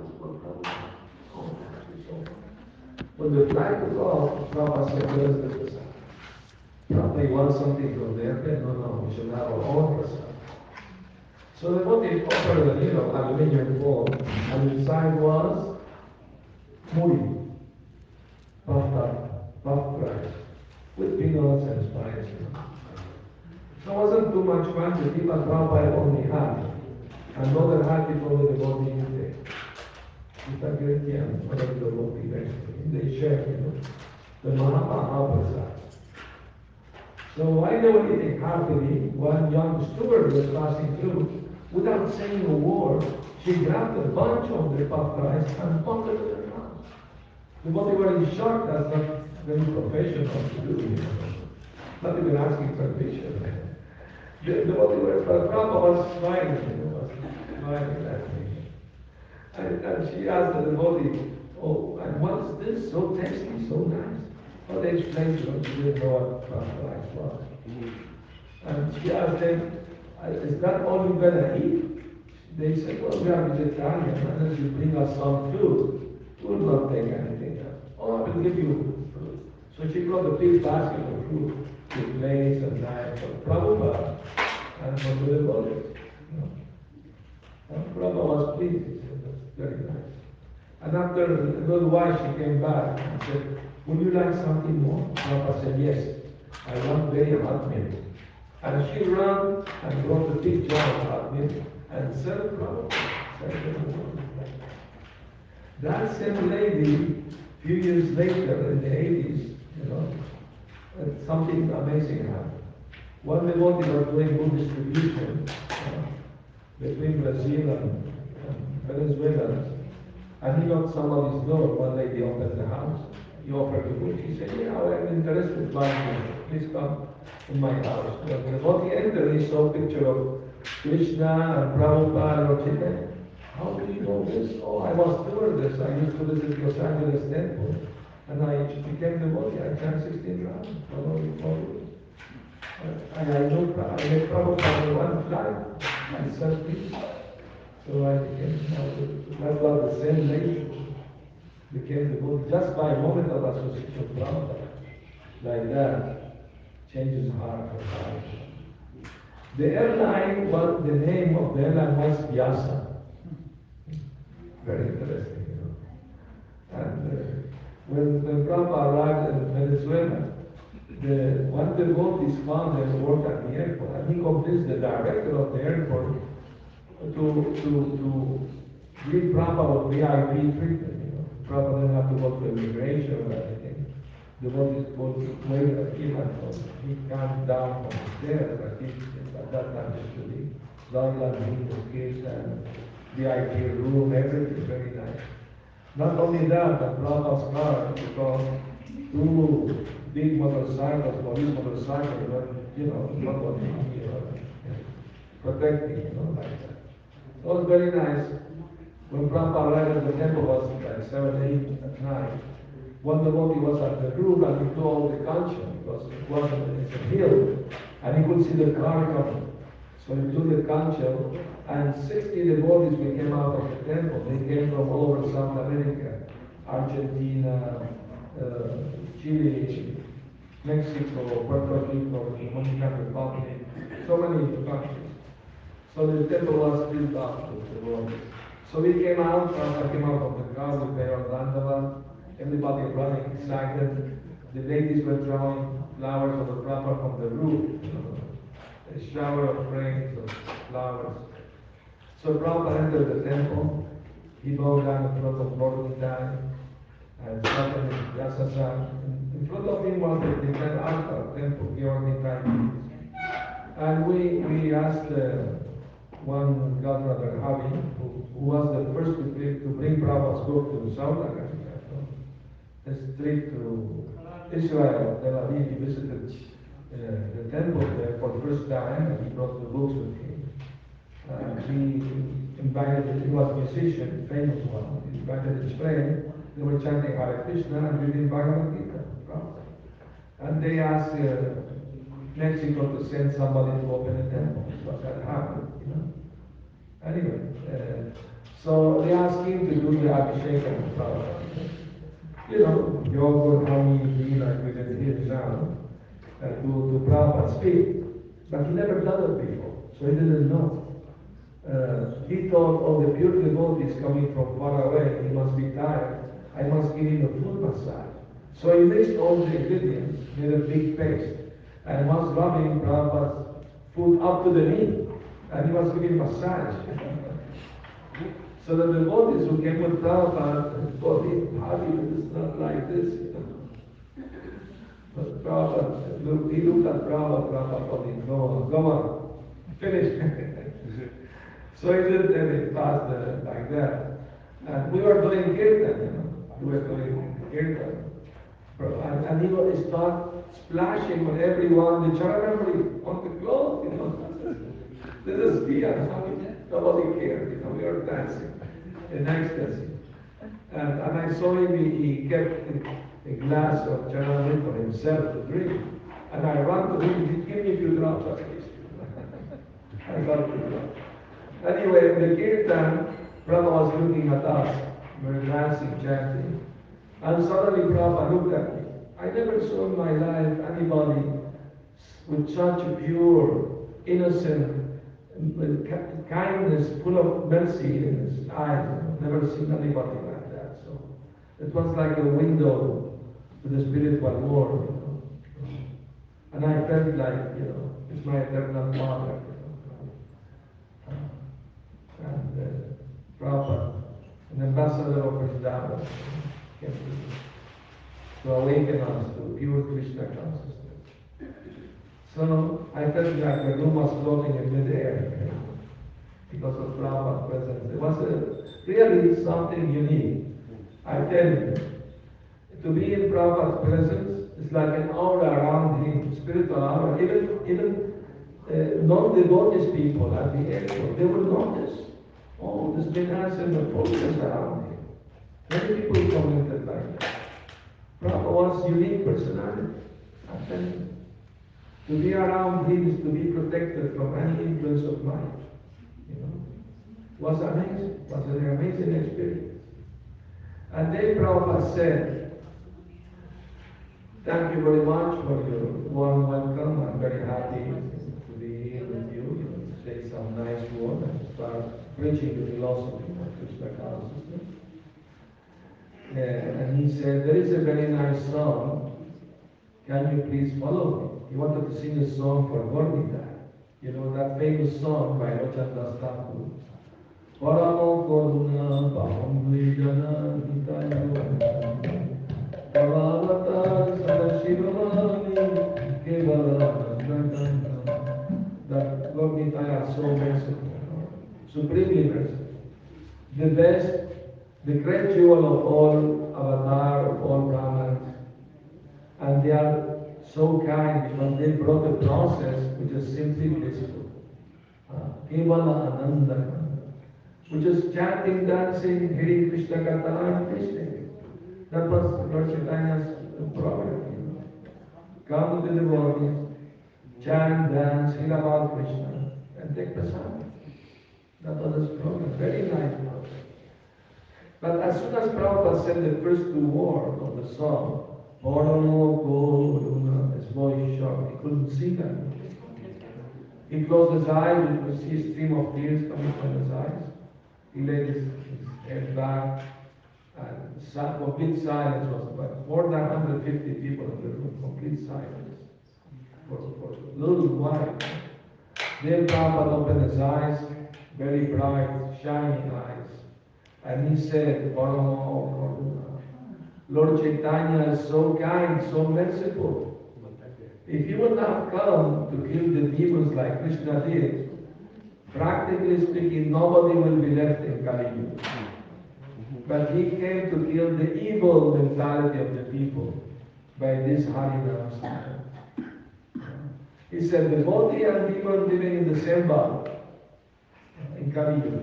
happens when Prabhupada is over. When the flight is off, Prabhupada said, where is the prasad? They want something from their head. No, no, we should have our own prasad. So they put it over the little aluminium bowl, and inside was puri, puff rice, with peanuts and spices. There wasn't too much quantity, but Prabhupada only had another half before the devotee intake. It's a great time for the devotee next to him. They share, you know, the Mahaprabhu prasad. So while they were eating happily, one young steward was passing through. Without saying a word, she grabbed a bunch of the puff rice and pumped it to the ground. The devotee were in shock. That's not very professional to do, you know. Not even asking permission. The Prabhupada was smiling, you know, was smiling at me. And she asked the devotee, oh, and what is this? So tasty, so nice. Well, they explained to her, she didn't know what rice was. And she asked them, is that all you're going to eat? They said, well, we are vegetarian, unless you bring us some food, we will not take anything else. Oh, I will give you fruit. So she got a big basket of fruit. The place and life of Prabhupada and for the devotees. And Prabhupada was pleased, he said, that's very nice. And after a little while she came back and said, would you like something more? Prabhupada said, yes, I want very hot milk. And she ran and brought a big jar of hot milk and served Prabhupada. That same lady, a few years later in the 80s, you know, and something amazing happened. One devotee was doing book distribution between Brazil and Venezuela, and he knocked somebody's door. One lady opened the house. He offered the book. He said, yeah, I'm interested in buying it. Please come in my house. When the devotee entered, he saw a picture of Krishna and Prabhupada and Rochan. How do you know this? Oh, I was stewardess. I used to visit Los Angeles temple. And I became the devotee. I turned 16 rounds. And I met Prabhupada one time and served him. So I became the same lady. Became the devotee just by a moment of association with Prabhupada. Like that, changes heart for heart. The airline, well, the name of the airline was Vyasa. Very interesting, you know. And when Prabhupada arrived in Venezuela, one of the devotees found him work at the airport, and he convinced the director of the airport to give Prabhupada VIP treatment. You know, Prabhupada didn't have to go to immigration or anything. The devotees waited at him and he came down from the stairs. I think at that time actually, and VIP room, everything very nice. Not only that, the Prabhupada's car, because two big motorcycles, police motorcycles, were, you know, not what he protecting, you know, like that. So it was very nice. When Prabhupada arrived at the temple, was like 7, 8 at night. One devotee was at the roof and he told the conscience, because it wasn't, it's a hill, and he could see the car coming. So he took the conchal, and 60 devotees we came out of the temple. They came from all over South America, Argentina, Chile, Mexico, Puerto Rico, Dominican Republic, so many countries. So the temple was filled up with devotees. So we came out, Prabhupada came out of the car with Baron Dandava, everybody running excited. The ladies were drawing flowers of the Prabhupada from the roof. A shower of rains, of flowers. So Prabhupada entered the temple. He bowed down in front of Lord Nithai and sat in Vyasa. In front of him was the Nithai altar temple, Lord Nithai. And we asked one Godfather Javi, who was the first to bring Prabhupada's book to South America. His trip to Israel, Tel Aviv, he visited the temple there for the first time, and he brought the books with him. He invited, he was a musician, famous one, he invited his friend. They were chanting Hare Krishna and reading Bhagavad Gita. And they asked Mexico to send somebody to open a temple. What had happened, you know. Anyway, So they asked him to do the Abhishek and Prabhupada. You know, Yoga, Brahmi, Leela, we did him now, and to Prabhupada speak. But he never done it before, so he didn't know. He thought, oh, the beautiful devotees coming from far away, he must be tired. I must give him a foot massage. So he mixed all the ingredients, made a big paste, and was rubbing Prabhupada's foot up to the knee, and he was giving massage. So the devotees who came with Prabhupada thought, it is not like this, you know. But Prabhupada, he looked at Prabhupada, Prabhupada told him, go on, finish. So he did every fast like that. And we were doing kirtan, you know. We were doing kirtan. And he would start splashing on everyone, the charanamrita on the clothes, you know. This is fear, nobody cared, you know, we were dancing in ecstasy. And I saw him, he kept a glass of charanamrita for himself to drink. And I ran to him, give me a few drops at least. I got to drop. Anyway, in the kirtan, Prabhupada was looking at us, we were dancing, chanting. And suddenly Prabhupada looked at me. I never saw in my life anybody with such pure, innocent, kindness, full of mercy in his eyes. I've never seen anybody like that. So it was like a window to the spiritual world, you know. And I felt like, you know, it's my eternal father, you know. And Prabhupada, an ambassador of Vrindavan, came to awaken us to pure Krishna consciousness. So I felt like the room was floating in midair, you know, because of Prabhupada's presence. It was really something unique. I tell you, to be in Prabhupada's presence is like an aura around him, spiritual aura. Even non-devotees people at the airport, they will notice. Oh, there's been answering the focus around him. Many people commented like that. Prabhupada was unique personality. I'm telling you. To be around him is to be protected from any influence of mind. You know? It was amazing. It was an amazing experience. And then Prabhupada said, thank you very much for your warm welcome. I'm very happy to be here with you. You know, say some nice words and start preaching the philosophy of Krishna consciousness. And he said, there is a very nice song. Can you please follow me? He wanted to sing a song for Gauridas. You know that famous song by Rochan Das Thakur. Paramo Karuna Pavam Dvijana Nithai Paravata Sarashivamani Kevala. That Lord Nithai are so merciful. Supremely merciful. The best, the great jewel of all avatar, of all Brahmans. And they are so kind because they brought a process which is simply blissful. Kevala Ananda. Which is chanting, dancing, hearing Krishna Katha and listening. That was Lord Chaitanya's program. Come to the devotees, chant, dance, sing about Krishna, and take prasad. That was his program. Very nice program. But as soon as Prabhupada said the first two words of the song, his voice shocked, he couldn't see that. He closed his eyes, you could see a stream of tears coming from his eyes. He laid his head back, and complete silence was about more than 150 people in the room, complete silence for a little while. Then Prabhupada opened his eyes, very bright, shining eyes. And he said, Lord Chaitanya is so kind, so merciful. If he would not come to kill the demons like Krishna did, practically speaking, nobody will be left in Kali Yuga. But he came to kill the evil mentality of the people by this Hari Nama. He said, the body and demon living in the same body, in Kali Yuga.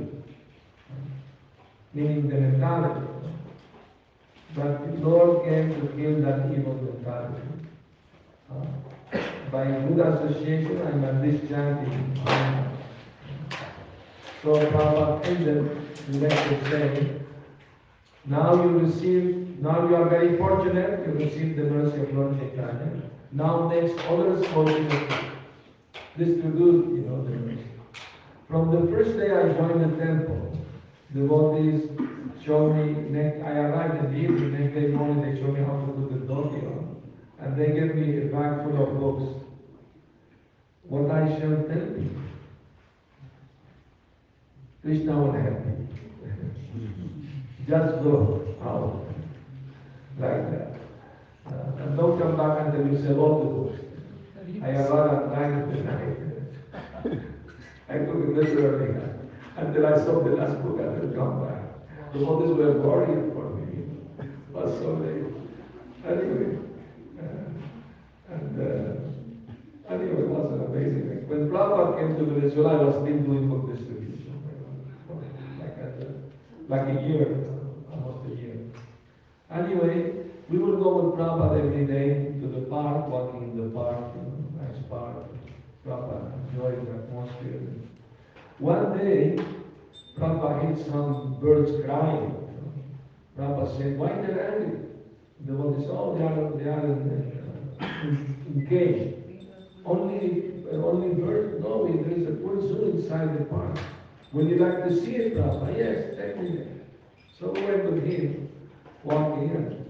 Meaning the mentality. But the Lord came to kill that evil mentality. By good association and by this chanting. So Prabhupada ended necessary. Now you are very fortunate, you receive the mercy of Lord Chaitanya. Now next others fortunate. This to do, you know, the mercy. From the first day I joined the temple, the devotees showed me, I arrived in the evening, next day morning they showed me how to put the dhoti on, and they gave me a bag full of books. What I shall tell you, Krishna will help me. Just go out like that. And don't come back until you sell all the books. I arrived at 9 of the night. I took it literally until I saw the last book I had come back. The others were worried for me. But so late. Anyway. Anyway, it was an amazing thing. When Prabhupada came to Venezuela, I was still doing book distribution. Like a year, almost a year. Anyway, we would go with Prabhupada every day to the park, walking in the park, nice park. Prabhupada enjoyed the atmosphere. One day, Prabhupada heard some birds crying. Prabhupada said, "Why are they angry?" The one said, "Oh, they are in cage. Only bird? No, there is a poor zoo inside the park. Would you like to see it, Prabhupada?" "Yes, take me there." So we went with him, walking in,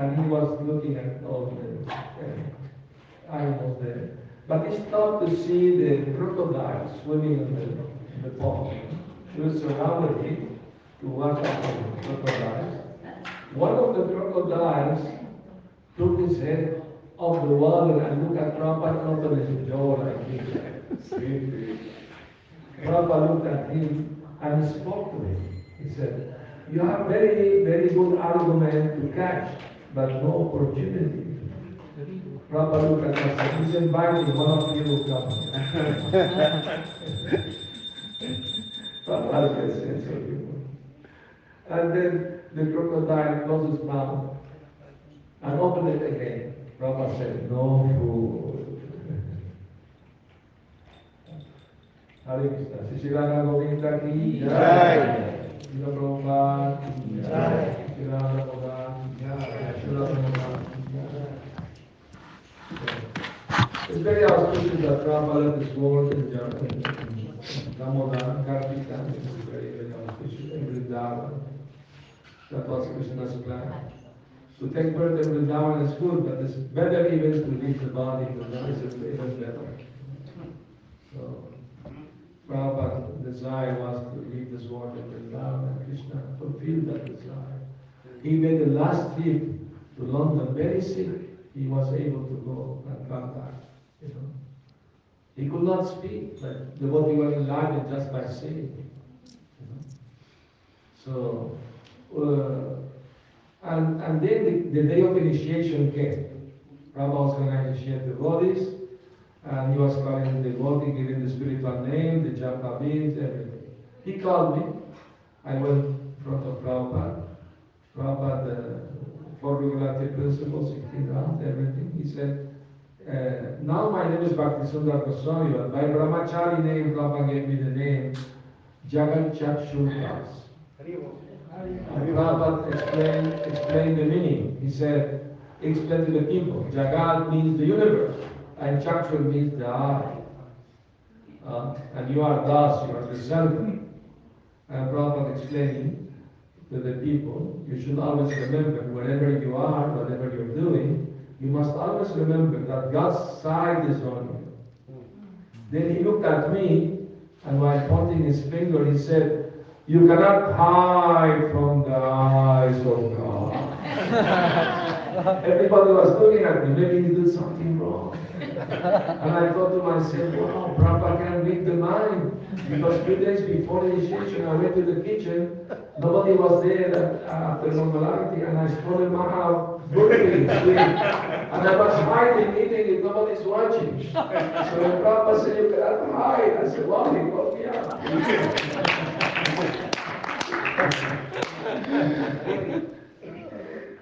and he was looking at all the animals there. But he stopped to see the crocodiles swimming in the pond. He was surrounded him to watch the crocodiles. One of the crocodiles took his head off the water and looked at Prabhupada and opened his jaw like this. Prabhupada looked at him and spoke to him. He said, "You have very, very good argument to catch, but no opportunity." Prabhupada looked at him and said, "He's inviting one of you to come here." Prabhupada said, "So you will." And then the crocodile closed his mouth and opened it again. Prabhupada said, "No fool." Hare Krishna. Sisirana Govinda ki jai. Srila Prabhupada ki jai. Srila Prabhupada ki jai. Srila Prabhupada ki jai. It's very auspicious that Prabhupada is born in Damodar, Caracas. It's very, very auspicious. In Vrindavan. That was Krishna's plan. To take birth in Vrindavan is good, but it's better even to leave the body. It's even better. So, Prabhupada's desire was to leave this world in Vrindavan, and Krishna fulfilled that desire. He made the last trip to London very sick. He was able to go and come back. You know, he could not speak, but the devotee was enlightened just by saying. You know? So, and then the day of initiation came. Prabhupada was going to initiate the devotees. And he was calling the devotee, giving the spiritual name, the japa beads, everything. He called me. I went in front of Prabhupada. Prabhupada, four regulative principles, 16 rounds, everything. He said, "Now my name is Bhaktisundar Das. My brahmachari name, Prabhupada gave me the name Jagat Chakshur Das." Prabhupada explained the meaning. He said, "Explain to the people. Jagat means the universe. And Chakshur means the eye. And you are Das, you are the servant." And Prabhupada explaining to the people, you should always remember, wherever you are, whatever you're doing, you must always remember that God's side is on you. Then he looked at me, and while pointing his finger, he said, "You cannot hide from the eyes of God." Everybody was looking at me, maybe he did something wrong. And I thought to myself, wow, Prabhupada can read the mind. Because 3 days before initiation, I went to the kitchen, nobody was there after normality, and I stole my burger. And I was hiding, eating, and nobody's watching. So when Prabhupada said, "You cannot hide," I said, "Wow, he woke me up."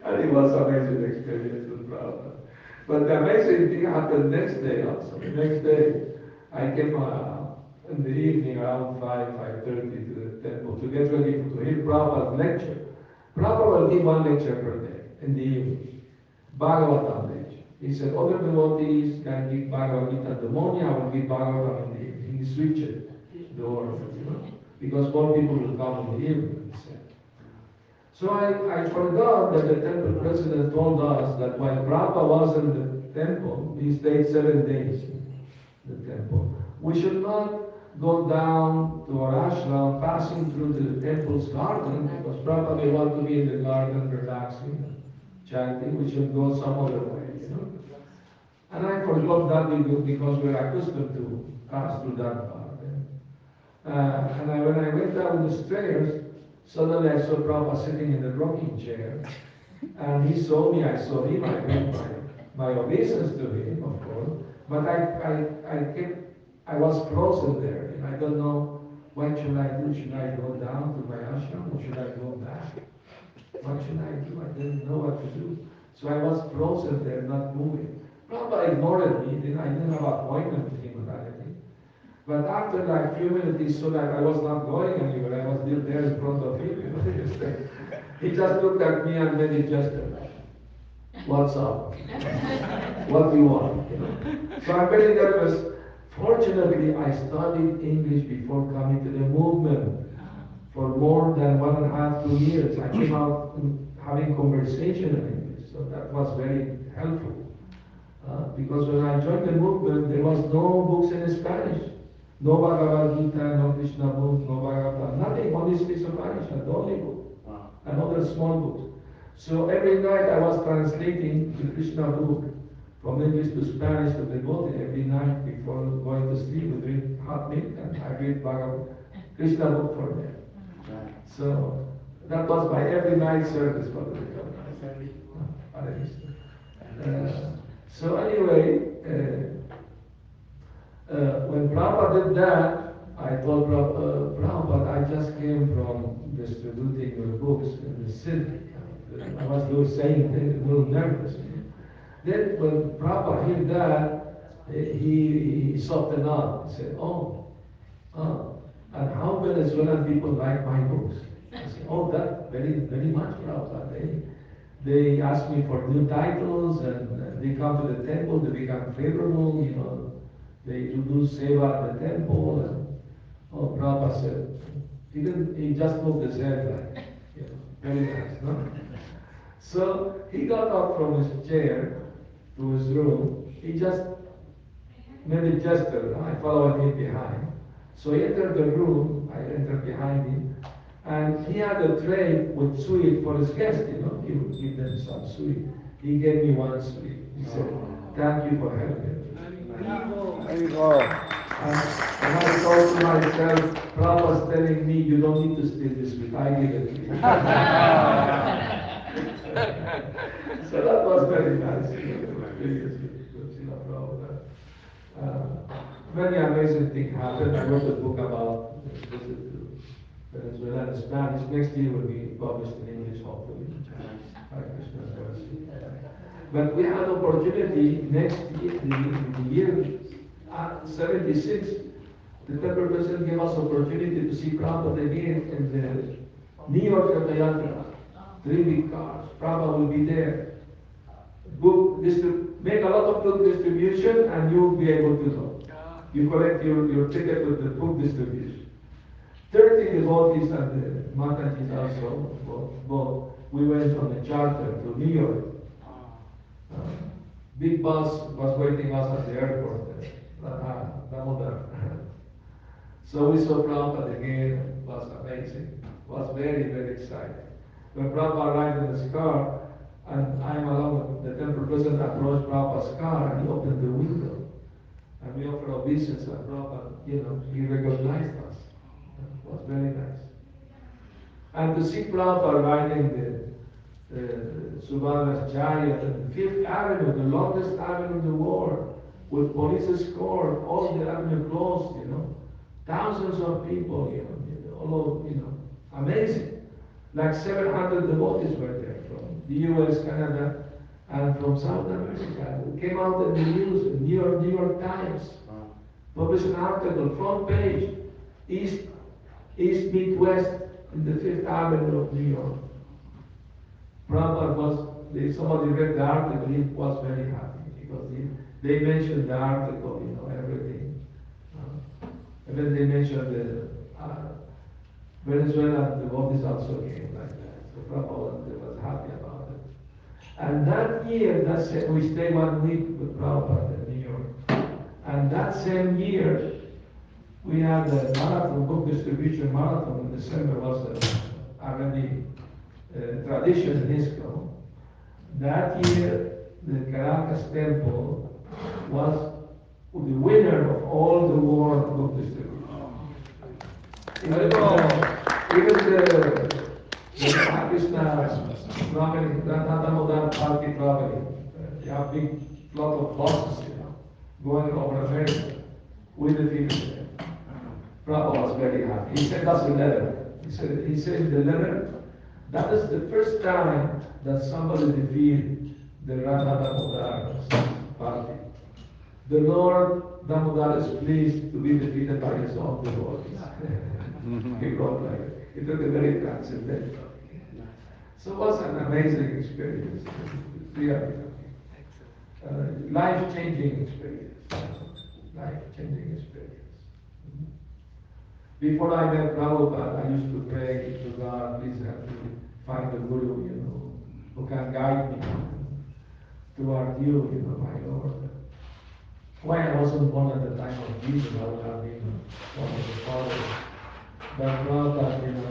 And it was an amazing experience with Prabhupada. But the amazing thing happened next day also. The next day, I came in the evening around 5:30 to the temple to get ready to hear Prabhupada's lecture. Prabhupada will give one lecture per day in the evening, Bhagavatam lecture. He said, other devotees can give Bhagavad Gita in the morning, I will give Bhagavatam in the evening. He's reached the order, you know, because more people will come in the evening, he said. So I forgot that the temple president told us that while Prabhupada was in the temple, he stayed 7 days in the temple. We should not go down to our ashram, passing through the temple's garden, because Prabhupada want to be in the garden relaxing, chanting. We should go some other way, you know. And I forgot that because we are accustomed to pass through that garden. When I went down the stairs, suddenly I saw Prabhupada sitting in the rocking chair, and he saw me, I saw him, I made my obeisance to him, of course, but I was frozen there, and I don't know what should I do. Should I go down to my ashram or should I go back? What should I do? I didn't know what to do. So I was frozen there, not moving. Prabhupada ignored me. I didn't have an appointment with him about anything. But after like few minutes, he saw that I was not going anywhere. I was still there in front of him. He just looked at me and made a gesture. What's up? What do you want? You know? So I'm very nervous. Fortunately, I studied English before coming to the movement for more than 1.5 to 2 years. I came out having conversation in English, so that was very helpful. Because when I joined the movement, there was no books in Spanish. No Bhagavad Gita, no Krishna book, no Bhagavatam, nothing. Only Sri Supanishad, the only book, and other small books. So every night I was translating the Krishna book from English to Spanish to devotee every night before going to sleep. We drink hot milk and I read Bhagavad Krishna book for them. So that was my every night service for the devotee. When Prabhupada did that, I told Prabhupada, I just came from distributing your books in the city. I was a little nervous. Then when Prabhupada heard that, he softened up. He said, and how Venezuelan people like my books? I said, that very, very much, Prabhupada. They ask me for new titles, and they come to the temple, they become favorable, you know. They do seva at the temple, and Prabhupada said, he just moved his head like, you know, very nice, no? So he got up from his chair to his room. He just made a gesture. I followed him behind. So he entered the room. I entered behind him. And he had a tray with sweet for his guest, you know. He would give them some sweet. He gave me one sweet. He said, thank you for helping. And I thought to myself, Prabhupada was telling me, you don't need to steal this sweet. I give it to you. So that was very nice. Many amazing things happened. I wrote a book about visit to Venezuela in Spanish. Next year will be published in English, hopefully. But we had opportunity next year, the year 76, the temple president gave us opportunity to see Prabhupada again in the New York Ratha Yatra. 3 big cars. Prabhupada will be there. Make a lot of book distribution and you will be able to know. You collect your ticket with the book distribution. 30 devotees and the Matajis also both. We went on a charter to New York. Big bus was waiting us at the airport there. Radha Damodar. So we saw Prabhupada again. It was amazing. It was very, very exciting. When Prabhupada arrived in his car, and I'm along with the temple president, approached Prabhupada's car, and he opened the window. And we offered obeisance, and Prabhupada, you know, he recognized us. It was very nice. And to see Prabhupada riding the Subanas Chariot on the 5th Avenue, the longest avenue in the world, with police escort, all the avenue closed, you know. Thousands of people, you know, all over, you know, amazing. Like 700 devotees were there from the US, Canada, and from South America. It came out in the news, in New York Times, published an article, front page, East East, Midwest, in the Fifth Avenue of New York. Prabhupada was, somebody read the article, he was very happy because they mentioned the article, everything. And then they mentioned the Venezuela, the devotees also came like that. So Prabhupada was happy about it. And that year, we stayed 1 week with Prabhupada in New York. And that same year, we had a marathon, book distribution marathon in December, was already tradition in ISKCON. That year, the Caracas temple was the winner of all the world book distribution. Even the Krishna traveling, Radha Damodar party traveling, you have big lot of buses, going over America with the people. Prabhupada was very happy. He sent us a letter. He said the letter, that is the first time that somebody defeated the Radha Damodar party. The Lord Damodar is pleased to be defeated by his own devotees. He wrote like it. He took a very transcendental. So it was an amazing experience. Really. Life-changing experience. Life-changing experience. Before I met Prabhupada, I used to pray to God, please help me find a guru, who can guide me toward you, my Lord. Why I wasn't born at the time of Jesus, I would have been one of the fathers. But Prabhupada,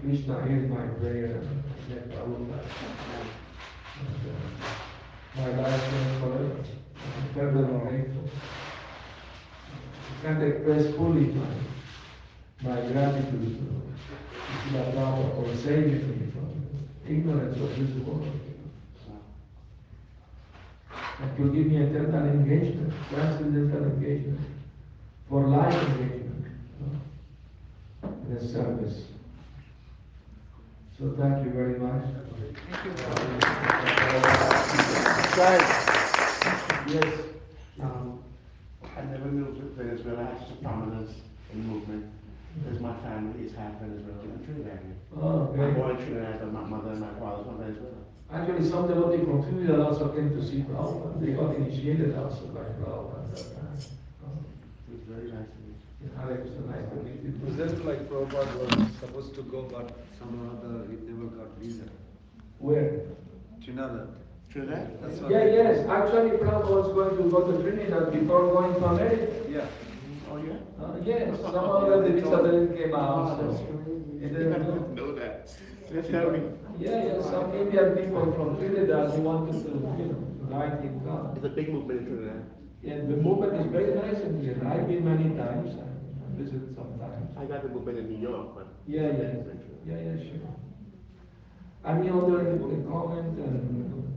Krishna hears my prayer and I met Prabhupada. And my life changed forever. I'm incredibly grateful. I can't express fully my gratitude to Srila Prabhupada for saving me from ignorance of this world. And to give me a eternal engagement, transcendental engagement, for life engagement, in a service. So thank you very much. Thank you. Yes. I never knew Venezuela had such a prominence in the movement, because my family is half Venezuelan and Trinidadian. Oh, okay. I'm born in Trinidad, but my mother and my father from Venezuela. Actually, some devotees from Trinidad also came to see Prabhupada. They got initiated also by Prabhupada at that time. It was very nice to meet you. Yeah, it was nice to meet you. It was just like Prabhupada was supposed to go, but somehow he never got visa. Where? Trinidad. Trinidad? Yes. Actually, Prabhupada was going to go to Trinidad before going to America. Yeah. Oh, yeah? Yes. Somehow the visa didn't came out. I didn't know that. Let's tell me. Yeah. Some Indian people from Trinidad who wanted to, write him down. It's a big movement in Trinidad. Yeah, the movement is very nice in here. I've been many times. I visit sometimes. I got the movement in New York, but... Yeah, sure. Any other comment and...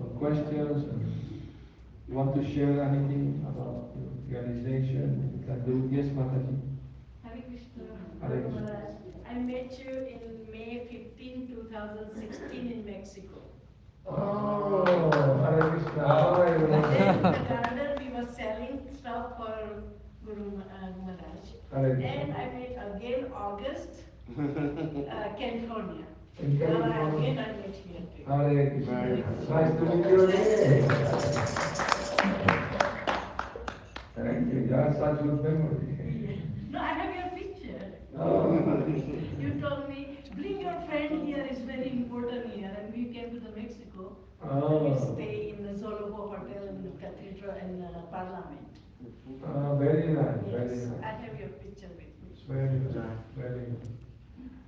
or questions, and you want to share anything about the organization? You can do. Yes, Mataji. Hare Krishna. I met you in May 15, 2016 in Mexico. Oh, Hare Krishna. Then in the garden we were selling stuff for Guru Maharaj. Then I met again August, California. Thank you, you have such good memory. No, I have your picture. You told me, bring your friend here, it's very important here. And we came to the Mexico. We stay in the Zolobo Hotel and the Cathedral and Parliament. Very nice, yes, very nice. I have your picture with me. It's very nice, very nice.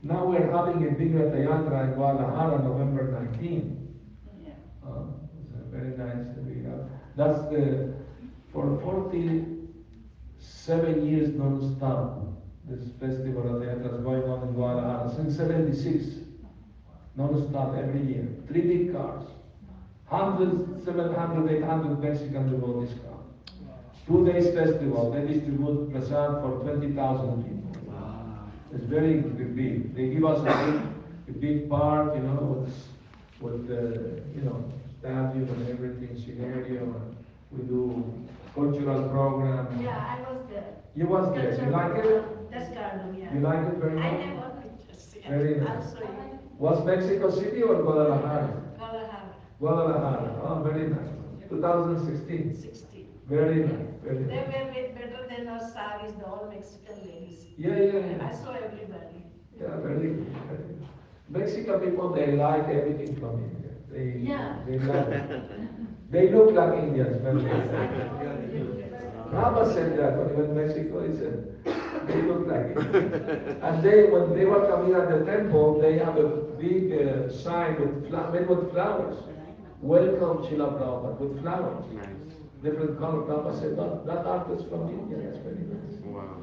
Now we're having a big Ratha Yatra in Guadalajara, November 19. Yeah. It's very nice to be here. That's for 47 years non-stop, this festival Ratha Yatra is going on in Guadalajara since 76. Non-stop every year. 3 big cars. 100, 700, 800 Mexican devotees come. Wow. 2 days festival. They distribute prasad for 20,000 people. It's very big. They give us a big part, with the statue and everything, scenario. We do cultural program. Yeah, I was there. You was there. You like it? That's Carlo, yeah. You like it very much? I never pictures. Yeah. Very nice. Was Mexico City or Guadalajara? Guadalajara. Guadalajara. Oh, very nice. 2016. 16. Very nice. Very nice. They were better than our saris, the all Mexican ladies. Yeah, yeah, yeah. I saw everybody. Yeah, very good. Very good. Mexican people, they like everything from India. They, yeah. They love it. They look like Indians when they say that. Rama said that when Mexico is they look like Indians. And they, when they were coming at the temple, they have a big sign with flowers. Welcome Srila Prabhupada with flowers. Different color. Prabhupada said, that art is from India. That's very nice. Wow.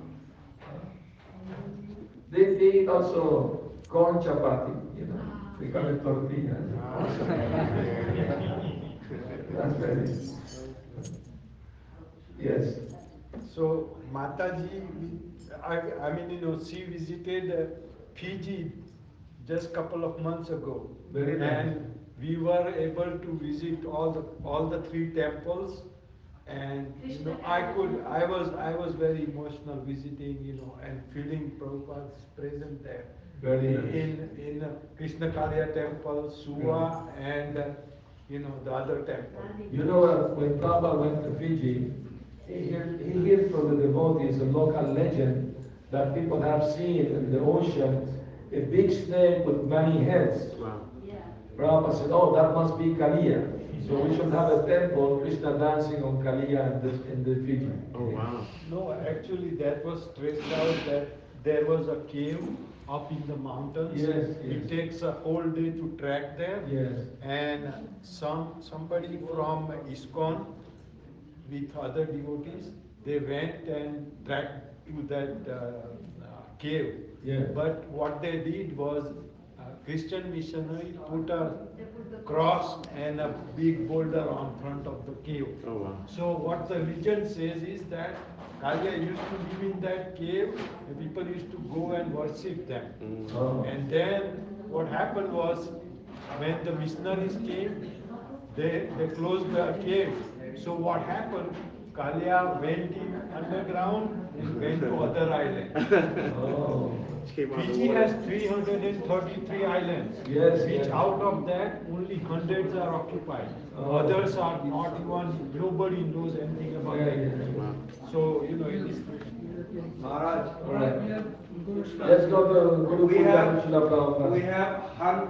They eat also corn chapati, you know, we call it tortilla. That's very nice. Yes. So Mataji, I mean, you know, she visited Fiji just couple of months ago. Very nice. And we were able to visit all the three temples. And you know, I was very emotional visiting, you know, and feeling Prabhupada's presence there. Very nice. In Krishna Kaliya temple, Suva, and you know, the other temple. You know, when Prabhupada went to Fiji, he heard from the devotees a local legend that people have seen in the ocean a big snake with many heads. Wow. Yeah. Prabhupada said, "Oh, that must be Kaliya." So we should have a temple, Krishna dancing on Kaliya in the Fiji. Oh wow! No, actually that was stressed out that there was a cave up in the mountains. Yes, yes. It takes a whole day to trek there. Yes. And somebody from ISKCON with other devotees, they went and trekked to that cave. Yeah. But what they did was Christian missionary put a cross and a big boulder on front of the cave. Oh, wow. So what the legend says is that Kaliya used to live in that cave, and people used to go and worship them. Mm. Oh. And then what happened was, when the missionaries came, they closed the cave. So what happened, Kaliya went in underground and went to other islands. Oh. Fiji has 333 islands, yes, which out of that only hundreds are occupied. Others are not even, nobody knows anything about that. So, you know, it is. Maharaj, all right. Let's go to Guru Pooja. We have